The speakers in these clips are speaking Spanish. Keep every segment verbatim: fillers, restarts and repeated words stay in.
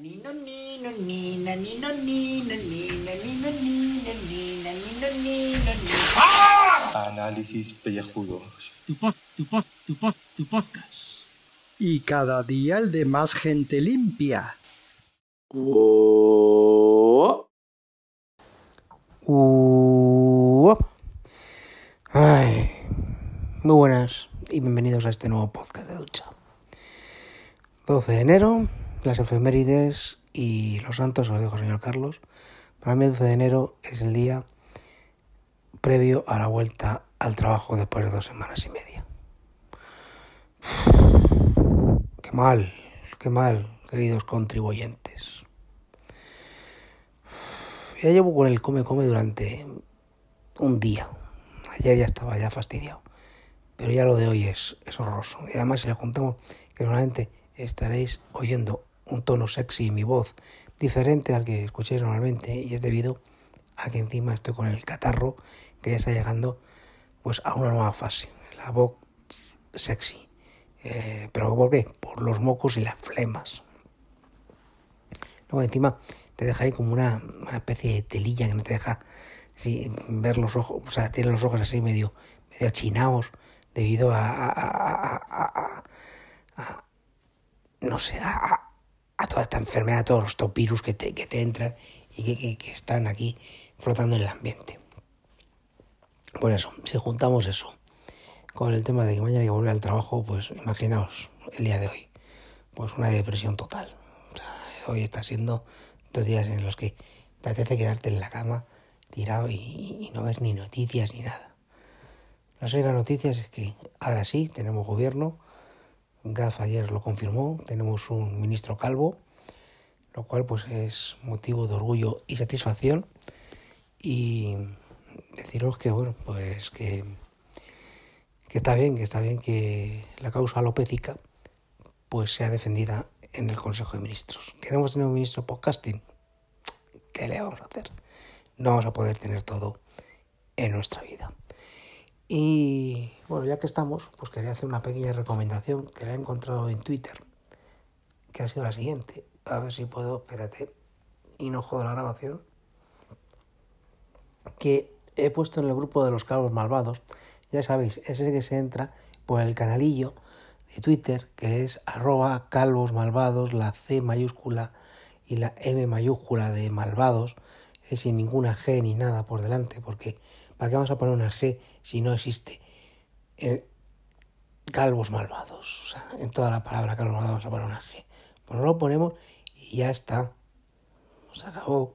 Nino, nino, nina, nino, nino, nina, nino, nino, nina, nino, nino, nino. Análisis pellejudos. Tu pod, tu pod, tu pod, tu podcast. Y cada día el de más gente limpia. Uop. Uop. Ay. Muy buenas y bienvenidos a este nuevo podcast de ducha. doce de enero, las efemérides y los santos, os lo dijo el señor Carlos. Para mí el doce de enero es el día previo a la vuelta al trabajo después de dos semanas y media. Qué mal, qué mal, queridos contribuyentes. Ya llevo con el come-come durante un día. Ayer ya estaba ya fastidiado. Pero ya lo de hoy es, es horroroso. Y además si le juntamos que normalmente estaréis oyendo un tono sexy en mi voz diferente al que escucháis normalmente, y es debido a que encima estoy con el catarro que ya está llegando pues a una nueva fase, la voz sexy. Eh, ¿Pero por qué? Por los mocos y las flemas. Luego encima te deja ahí como una, una especie de telilla que no te deja sí, ver los ojos, o sea, tiene los ojos así medio, medio achinados debido a... a, a, a, a, a no sé, a, a toda esta enfermedad, a todos estos virus que te, que te entran y que, que, que están aquí flotando en el ambiente. Por eso, si juntamos eso con el tema de que mañana hay que volver al trabajo, pues imaginaos el día de hoy, pues una depresión total. O sea, hoy está siendo dos días en los que te apetece quedarte en la cama tirado y, y no ver ni noticias ni nada. Las únicas noticias es que ahora sí tenemos gobierno. Gaf ayer lo confirmó, tenemos un ministro calvo, lo cual pues es motivo de orgullo y satisfacción, y deciros que bueno, pues que, que está bien, que está bien que la causa alopécica pues sea defendida en el Consejo de Ministros. Queremos tener un ministro podcasting, ¿qué le vamos a hacer? No vamos a poder tener todo en nuestra vida. Y bueno, ya que estamos, pues quería hacer una pequeña recomendación que la he encontrado en Twitter, que ha sido la siguiente. A ver si puedo, espérate, y no jodo la grabación. Que he puesto en el grupo de los calvos malvados, ya sabéis, ese que se entra por el canalillo de Twitter, que es arroba calvos malvados, la C mayúscula y la M mayúscula de malvados, es sin ninguna G ni nada por delante, porque... ¿Para qué vamos a poner una G si no existe el calvos malvados? O sea, en toda la palabra calvos malvados vamos a poner una G. Pues no lo ponemos y ya está. Se acabó. O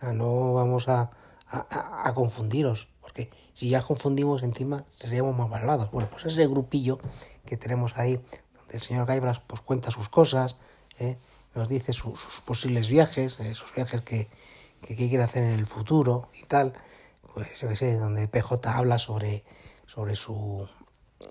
sea, no vamos a, a, a confundiros. Porque si ya confundimos encima seríamos más malvados. Bueno, pues ese grupillo que tenemos ahí, donde el señor Gaibras pues cuenta sus cosas, ¿eh? Nos dice su, sus posibles viajes, eh, sus viajes que, que, que quiere hacer en el futuro y tal... Pues yo qué sé, donde P J habla sobre, sobre su,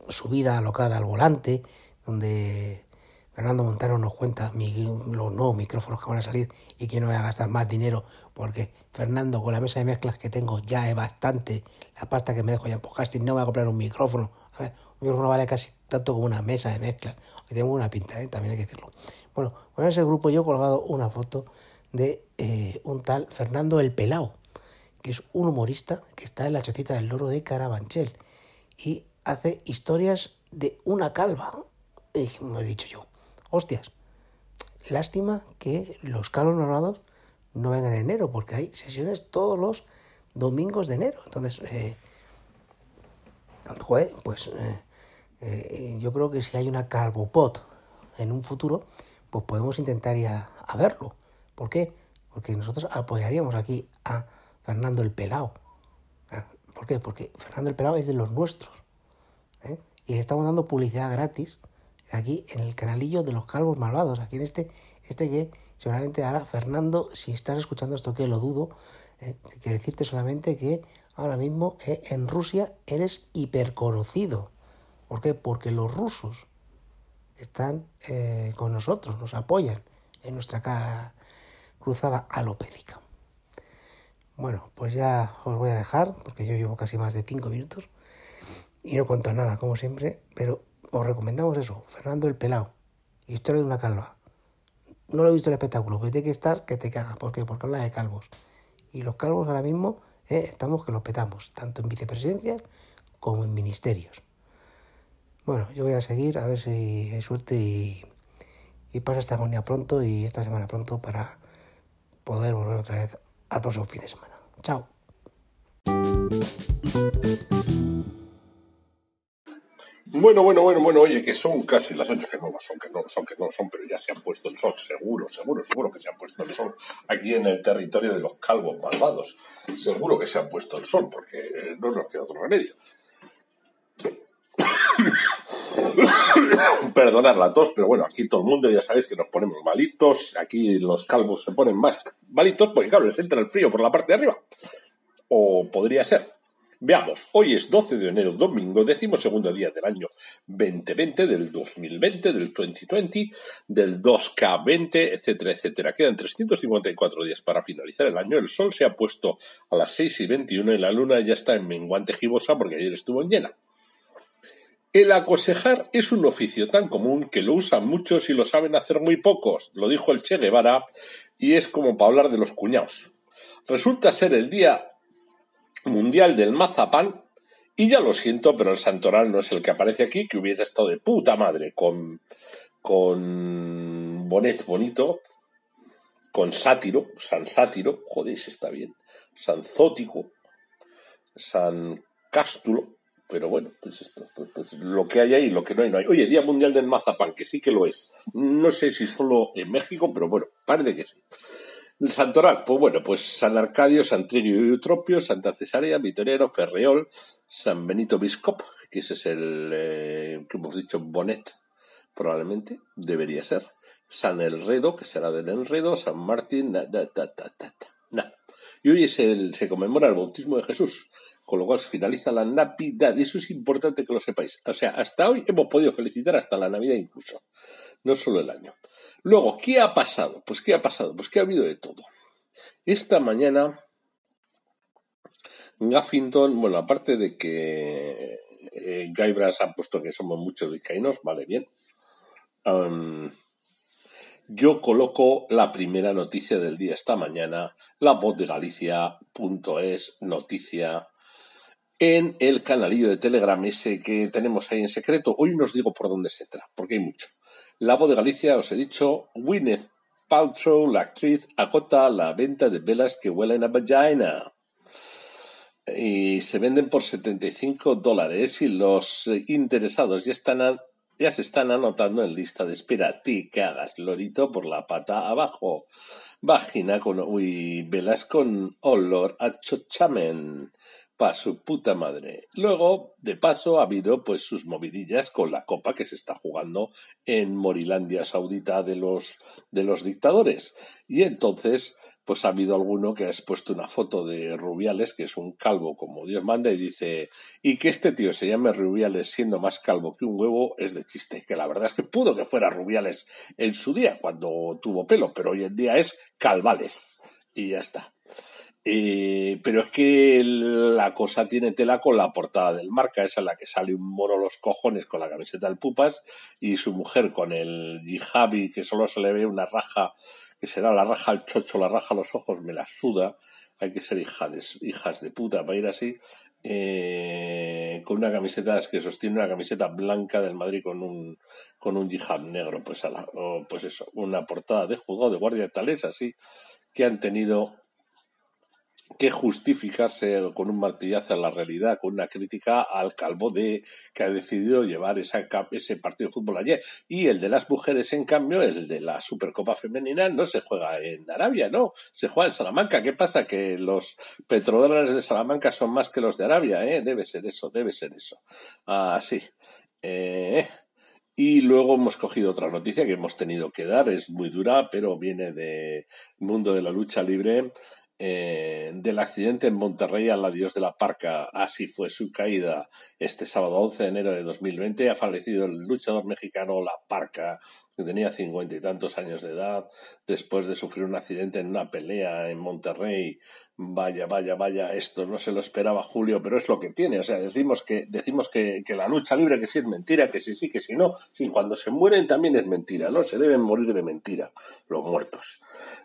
su vida alocada al volante, donde Fernando Montano nos cuenta mi, los nuevos micrófonos que van a salir y que no voy a gastar más dinero, porque Fernando, con la mesa de mezclas que tengo ya es bastante, la pasta que me dejo ya en podcasting, no voy a comprar un micrófono. A ver, un micrófono vale casi tanto como una mesa de mezclas, que tengo una pinta, ¿eh? También hay que decirlo. Bueno, con ese grupo yo he colgado una foto de eh, un tal Fernando el Pelao, que es un humorista que está en la Chocita del Loro de Carabanchel y hace historias de una calva. Y me he dicho yo, hostias, lástima que los calvos malvados no vengan en enero, porque hay sesiones todos los domingos de enero. Entonces, eh, joder, pues eh, eh, yo creo que si hay una calvopod en un futuro, pues podemos intentar ir a, a verlo. ¿Por qué? Porque nosotros apoyaríamos aquí a Fernando el Pelao. ¿Por qué? Porque Fernando el Pelao es de los nuestros, ¿eh? Y le estamos dando publicidad gratis aquí en el canalillo de los calvos malvados, aquí en este este que seguramente ahora, Fernando, si estás escuchando esto, que lo dudo, ¿eh? Que decirte solamente que ahora mismo eh, en Rusia eres hiperconocido. ¿Por qué? Porque los rusos están eh, con nosotros, nos apoyan en nuestra cruzada alopécica. Bueno, pues ya os voy a dejar, porque yo llevo casi más de cinco minutos y no cuento nada, como siempre, pero os recomendamos eso, Fernando el Pelao, historia de una calva. no lo he visto el espectáculo, pero tiene que estar que te cagas. ¿Por qué? Porque habla de calvos. Y los calvos ahora mismo eh, estamos que los petamos, tanto en vicepresidencias como en ministerios. Bueno, yo voy a seguir, a ver si hay suerte y, y paso esta agonía pronto y esta semana pronto para poder volver otra vez al próximo fin de semana. Chao. Bueno, bueno, bueno, bueno, oye, que son casi las ocho, que no, son, que no, son, que no, son, pero ya se han puesto el sol, seguro, seguro, seguro que se ha puesto el sol aquí en el territorio de los calvos malvados, seguro que se ha puesto el sol, porque no nos queda otro remedio. Perdonad la tos, pero bueno, aquí todo el mundo ya sabéis que nos ponemos malitos, aquí los calvos se ponen más malitos porque claro, les entra el frío por la parte de arriba, o podría ser. Veamos, hoy es doce de enero, domingo, decimosegundo día del año veinte veinte, del dos mil veinte, del veinte veinte, del dos K veinte, etcétera, etcétera. Quedan trescientos cincuenta y cuatro días para finalizar el año. El sol se ha puesto a las seis y veintiuno y la luna ya está en menguante gibosa porque ayer estuvo en llena. El aconsejar es un oficio tan común que lo usan muchos y lo saben hacer muy pocos. Lo dijo el Che Guevara y es como para hablar de los cuñados. Resulta ser el día mundial del mazapán, y ya lo siento, pero el santoral no es el que aparece aquí, que hubiera estado de puta madre con, con Bonet Bonito, con Sátiro, San Sátiro, joder, si está bien, San Zótico, San Cástulo, pero bueno, pues, esto, pues, pues lo que hay ahí, lo que no hay, no hay. Oye, Día Mundial del Mazapán, que sí que lo es, no sé si solo en México, pero bueno, parece que sí. El santoral, pues bueno, pues San Arcadio, San Trillo y Eutropio, Santa Cesarea, Vitoriano, Ferreol, San Benito Biscop, que ese es el eh, que hemos dicho Bonet, probablemente, debería ser, San Elredo, que será del Enredo, San Martín, na, da, da, da, da, na. Y hoy es el, se conmemora el bautismo de Jesús, con lo cual se finaliza la Navidad, y eso es importante que lo sepáis. O sea, hasta hoy hemos podido felicitar hasta la Navidad incluso, no solo el año. Luego, ¿qué ha pasado? Pues ¿qué ha pasado? Pues que ha habido de todo. Esta mañana, Gaffington, bueno, aparte de que eh, Guybrush ha puesto que somos muchos vizcaínos, vale, bien. Um, yo coloco la primera noticia del día esta mañana, la voz de Galicia.es, noticia, en el canalillo de Telegram ese que tenemos ahí en secreto. Hoy no os digo por dónde se entra, porque hay mucho. La voz de Galicia, os he dicho, Gwyneth Paltrow, la actriz, acota la venta de velas que huelen a vagina. Y se venden por setenta y cinco dólares y los interesados ya, están, ya se están anotando en lista de espera. Ti cagas, lorito, por la pata abajo. Vagina con uy, velas con olor a chochamen. Pa' su puta madre. Luego, de paso, ha habido pues sus movidillas con la copa que se está jugando en Morilandia Saudita de los, de los dictadores. Y entonces, pues ha habido alguno que ha expuesto una foto de Rubiales, que es un calvo como Dios manda, y dice, y que este tío se llame Rubiales siendo más calvo que un huevo es de chiste. Que la verdad es que pudo que fuera Rubiales en su día, cuando tuvo pelo, pero hoy en día es Calvales. Y ya está. Eh, pero es que la cosa tiene tela con la portada del Marca, esa en la que sale un moro los cojones con la camiseta del Pupas y su mujer con el hijabi que solo se le ve una raja, que será la raja al chocho, la raja a los ojos, me la suda, hay que ser hija de, hijas de puta para ir así, eh, con una camiseta, es que sostiene una camiseta blanca del Madrid con un con un hijab negro, pues, a la, o, pues eso, una portada de juzgado de guardia tales así, que han tenido que justificarse con un martillazo a la realidad, con una crítica al calvo de que ha decidido llevar esa, ese partido de fútbol ayer. Y el de las mujeres, en cambio, el de la Supercopa Femenina, no se juega en Arabia, no, se juega en Salamanca. ¿Qué pasa? Que los petrodólares de Salamanca son más que los de Arabia, ¿eh? Debe ser eso, debe ser eso. Así. Eh... Y luego hemos cogido otra noticia que hemos tenido que dar, es muy dura, pero viene del mundo de la lucha libre. eh, del accidente en Monterrey al adiós de la Parca. Así fue su caída. Este sábado once de enero de dos mil veinte ha fallecido el luchador mexicano La Parca, que tenía cincuenta y tantos años de edad, después de sufrir un accidente en una pelea en Monterrey. Vaya, vaya, vaya, esto no se lo esperaba, Julio, pero es lo que tiene. O sea, decimos que decimos que, que la lucha libre, que sí es mentira, que sí, sí, que sí, no. Sí, cuando se mueren también es mentira, ¿no? Se deben morir de mentira los muertos.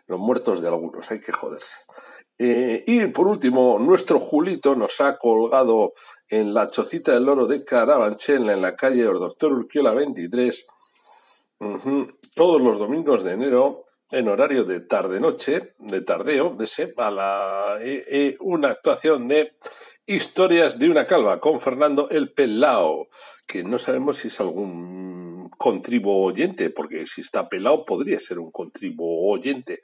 Los muertos de algunos, hay que joderse. Eh, y por último, nuestro Julito nos ha colgado en la Chocita del Oro de Carabanchel, en la calle del Doctor Urquiola veintitrés, Uh-huh. todos los domingos de enero, en horario de tarde-noche, de tardeo, de ese, a la, eh, eh, una actuación de Historias de una Calva con Fernando el Pelao, que no sabemos si es algún contribuyente, porque si está pelao podría ser un contribuyente.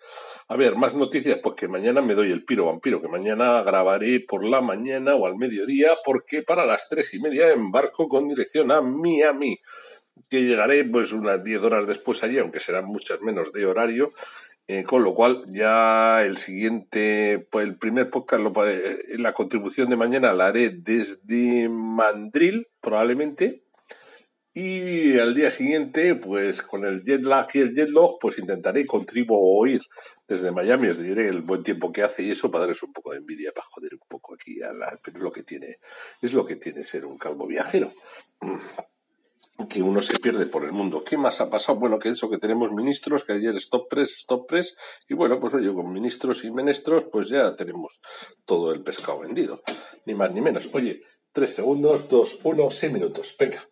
A ver, más noticias, pues que mañana me doy el piro vampiro, que mañana grabaré por la mañana o al mediodía, porque para las tres y media embarco con dirección a Miami, que llegaré pues unas diez horas después allí, aunque serán muchas menos de horario, eh, con lo cual ya el siguiente, pues el primer podcast, lo, la contribución de mañana la haré desde Mandril, probablemente, y al día siguiente, pues con el jet lag y el jet lag, pues intentaré contribuir desde Miami, os diré el buen tiempo que hace y eso, para darles un poco de envidia, para joder un poco aquí, a la, pero es lo que tiene, es lo que tiene ser un calvo viajero. Que uno se pierde por el mundo. ¿Qué más ha pasado? Bueno, que eso, que tenemos ministros, que ayer stop press, stop press, y bueno, pues oye, con ministros y menestros, pues ya tenemos todo el pescado vendido. Ni más ni menos. Oye, tres segundos, dos, uno, seis minutos. Venga.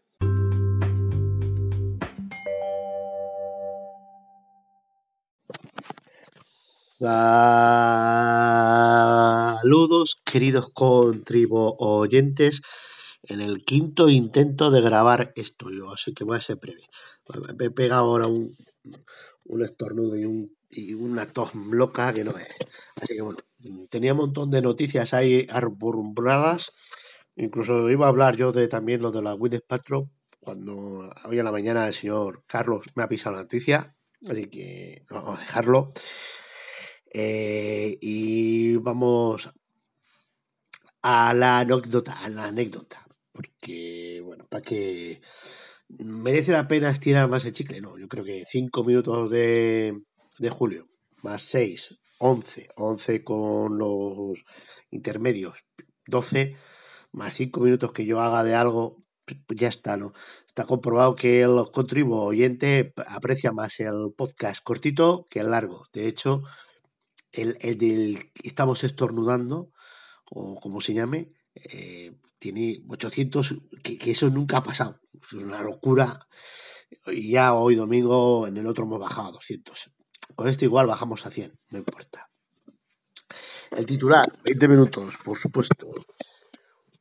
Saludos, queridos contribuyentes. En el quinto intento de grabar esto, yo, así que voy a ser breve. Bueno, me he pegado ahora un, un estornudo y, un, y una tos loca que no es. Así que bueno, tenía un montón de noticias ahí arburumbradas. Incluso iba a hablar yo de también lo de la Gwyneth Paltrow, cuando hoy a la mañana el señor Carlos me ha pisado la noticia. Así que vamos a dejarlo. Eh, y vamos a la anécdota, a la anécdota. Porque, bueno, para que merece la pena estirar más el chicle, no, yo creo que cinco minutos de, de julio, más seis, once, once con los intermedios, doce, más cinco minutos que yo haga de algo, pues ya está, ¿no? Está comprobado que los contribuyentes aprecian más el podcast cortito que el largo. De hecho, el, el del estamos estornudando, o como se llame, eh, tiene ochocientos, que, que eso nunca ha pasado, es una locura. Ya hoy domingo en el otro hemos bajado a doscientos, con esto igual bajamos a cien, no importa. El titular, veinte minutos, por supuesto.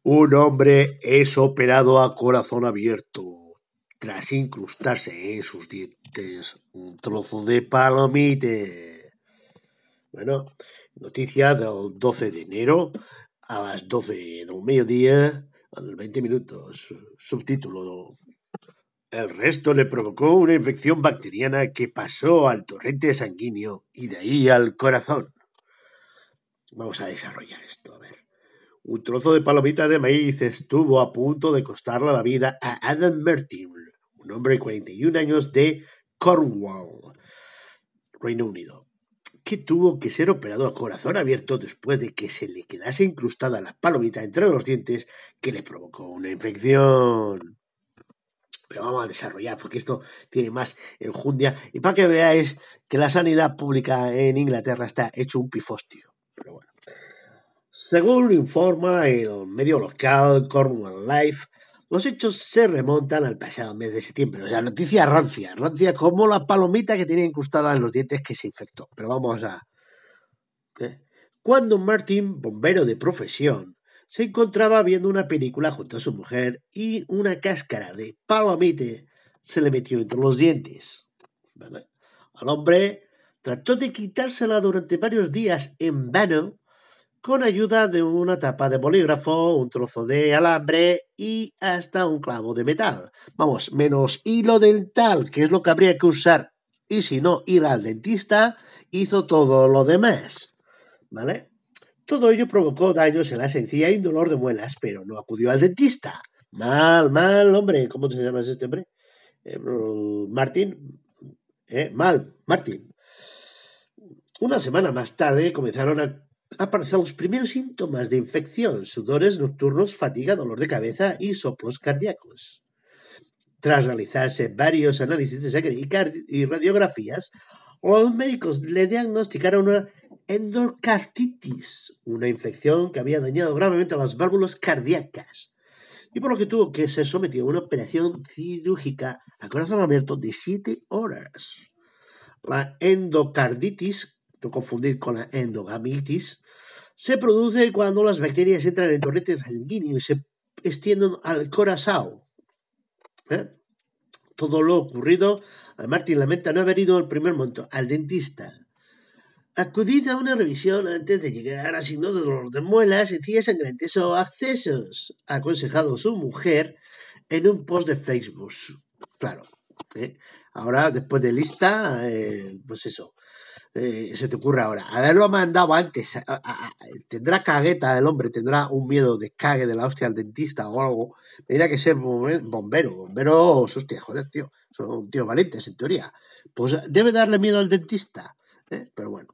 Un hombre es operado a corazón abierto tras incrustarse en sus dientes un trozo de palomite. Bueno, noticia del doce de enero a las doce del mediodía, a los veinte minutos, subtítulo: el resto le provocó una infección bacteriana que pasó al torrente sanguíneo y de ahí al corazón. Vamos a desarrollar esto, a ver. Un trozo de palomita de maíz estuvo a punto de costarle la vida a Adam Martin, un hombre de cuarenta y un años de Cornwall, Reino Unido, que tuvo que ser operado a corazón abierto después de que se le quedase incrustada la palomita entre los dientes que le provocó una infección. Pero vamos a desarrollar, porque esto tiene más enjundia. Y para que veáis que la sanidad pública en Inglaterra está hecho un pifostio. Pero bueno. Según informa el medio local Cornwall Life, los hechos se remontan al pasado mes de septiembre. O sea, noticia rancia. Rancia como la palomita que tenía incrustada en los dientes que se infectó. Pero vamos a... ¿Eh? Cuando Martin, bombero de profesión, se encontraba viendo una película junto a su mujer y una cáscara de palomite se le metió entre los dientes. ¿Vale? Al hombre trató de quitársela durante varios días en vano, con ayuda de una tapa de bolígrafo, un trozo de alambre y hasta un clavo de metal. Vamos, menos hilo dental, que es lo que habría que usar. Y si no, ir al dentista, hizo todo lo demás. ¿vale? Todo ello provocó daños en la encía y dolor de muelas, pero no acudió al dentista. Mal, mal, hombre. ¿Cómo te llamas este hombre? Eh, Martin. Eh, mal, Martin. Una semana más tarde comenzaron a aparecer los primeros síntomas de infección, sudores nocturnos, fatiga, dolor de cabeza y soplos cardíacos. Tras realizarse varios análisis de sangre y radiografías, los médicos le diagnosticaron una endocarditis, una infección que había dañado gravemente las válvulas cardíacas, y por lo que tuvo que ser sometido a una operación cirúrgica a corazón abierto de siete horas. La endocarditis, no confundir con la endogamitis, se produce cuando las bacterias entran en el torrente sanguíneo y se extienden al corazón. ¿Eh? Todo lo ocurrido, a Martin lamenta no haber ido al primer momento al dentista. Acudid a una revisión antes de llegar a signos de dolor de muelas, encías sangrantes o accesos, ha aconsejado su mujer en un post de Facebook. Claro, ¿eh? Ahora después de lista, eh, pues eso, eh, se te ocurre ahora. Haberlo mandado antes, a, a, a, tendrá cagueta el hombre, tendrá un miedo de cague de la hostia al dentista o algo. Mira que ser bombero, bombero, hostia, joder, tío, son tíos valientes en teoría. Pues debe darle miedo al dentista. ¿Eh? Pero bueno,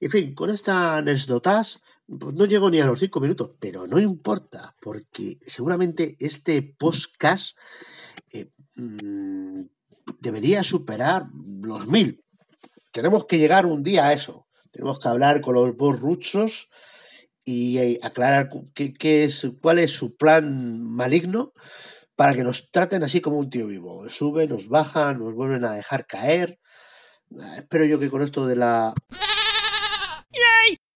en fin, con estas anécdotas pues no llego ni a los cinco minutos, pero no importa, porque seguramente este podcast eh, mmm, debería superar los mil. Tenemos que llegar un día a eso, tenemos que hablar con los borruchos y eh, aclarar qué, qué es, cuál es su plan maligno para que nos traten así como un tío vivo. Sube, nos bajan, nos vuelven a dejar caer. Espero yo que con esto de la